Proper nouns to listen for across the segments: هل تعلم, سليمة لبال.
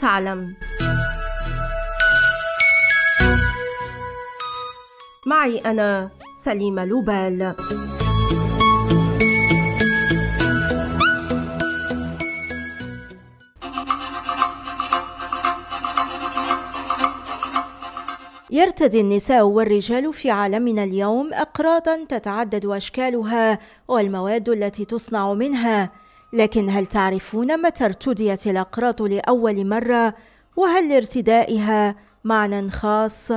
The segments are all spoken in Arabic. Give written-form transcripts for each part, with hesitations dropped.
تعلم؟ معي أنا سليمة لبال. يرتدي النساء والرجال في عالمنا اليوم أقراطاً تتعدد أشكالها والمواد التي تصنع منها، لكن هل تعرفون متى ارتديت الأقراط لأول مرة؟ وهل لارتدائها معنى خاص؟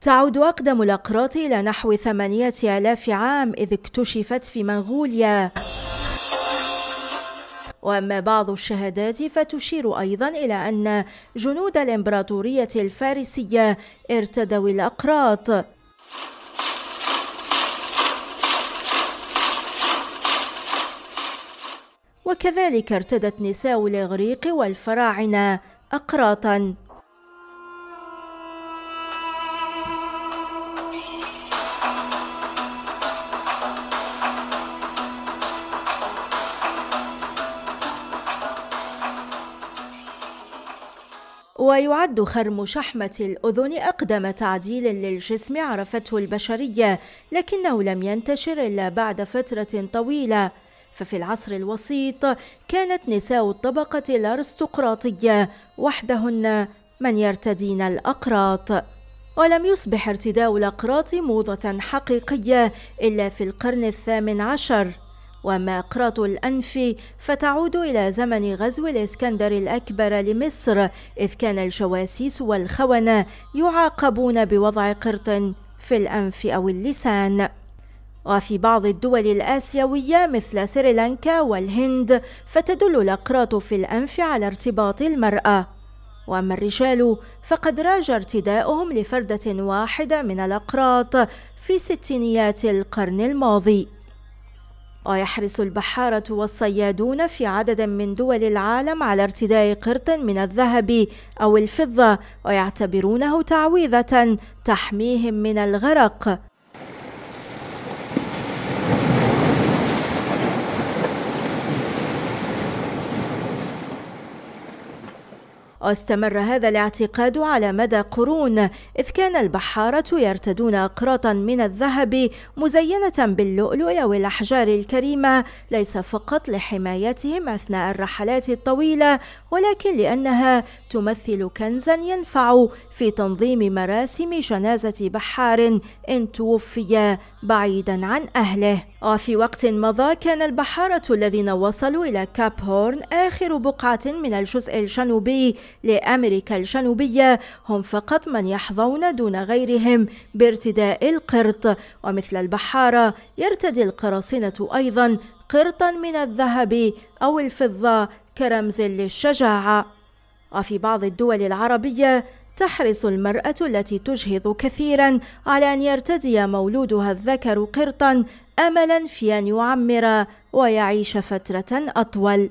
تعود أقدم الأقراط إلى نحو 8000 عام، إذ اكتشفت في منغوليا. وأما بعض الشهادات فتشير أيضا إلى أن جنود الإمبراطورية الفارسية ارتدوا الأقراط. وكذلك ارتدت نساء الإغريق والفراعنة أقراطا. ويعد خرم شحمة الأذن أقدم تعديل للجسم عرفته البشرية، لكنه لم ينتشر إلا بعد فترة طويلة. ففي العصر الوسيط كانت نساء الطبقة الأرستقراطية وحدهن من يرتدين الأقراط، ولم يصبح ارتداء الأقراط موضة حقيقية إلا في القرن 18. وأما أقراط الأنف فتعود إلى زمن غزو الإسكندر الأكبر لمصر، إذ كان الجواسيس والخونة يعاقبون بوضع قرط في الأنف أو اللسان. وفي بعض الدول الآسيوية مثل سريلانكا والهند فتدل الأقراط في الأنف على ارتباط المرأة. وأما الرجال فقد راج ارتداؤهم لفردة واحدة من الأقراط في ستينيات القرن الماضي. ويحرص البحارة والصيادون في عدد من دول العالم على ارتداء قرط من الذهب أو الفضة، ويعتبرونه تعويذة تحميهم من الغرق. واستمر هذا الاعتقاد على مدى قرون، إذ كان البحارة يرتدون أقراطا من الذهب مزينة باللؤلؤ والأحجار الكريمة، ليس فقط لحمايتهم أثناء الرحلات الطويلة، ولكن لأنها تمثل كنزا ينفع في تنظيم مراسم جنازة بحار إن توفي بعيدا عن أهله. وفي وقت مضى كان البحارة الذين وصلوا إلى كاب هورن، آخر بقعة من الجزء الجنوبي لأمريكا الجنوبية، هم فقط من يحظون دون غيرهم بارتداء القرط. ومثل البحارة يرتدي القراصنة أيضا قرطا من الذهب أو الفضة كرمز للشجاعة. وفي بعض الدول العربية تحرص المرأة التي تجهض كثيرا على أن يرتدي مولودها الذكر قرطا، أملا في أن يعمر ويعيش فترة أطول.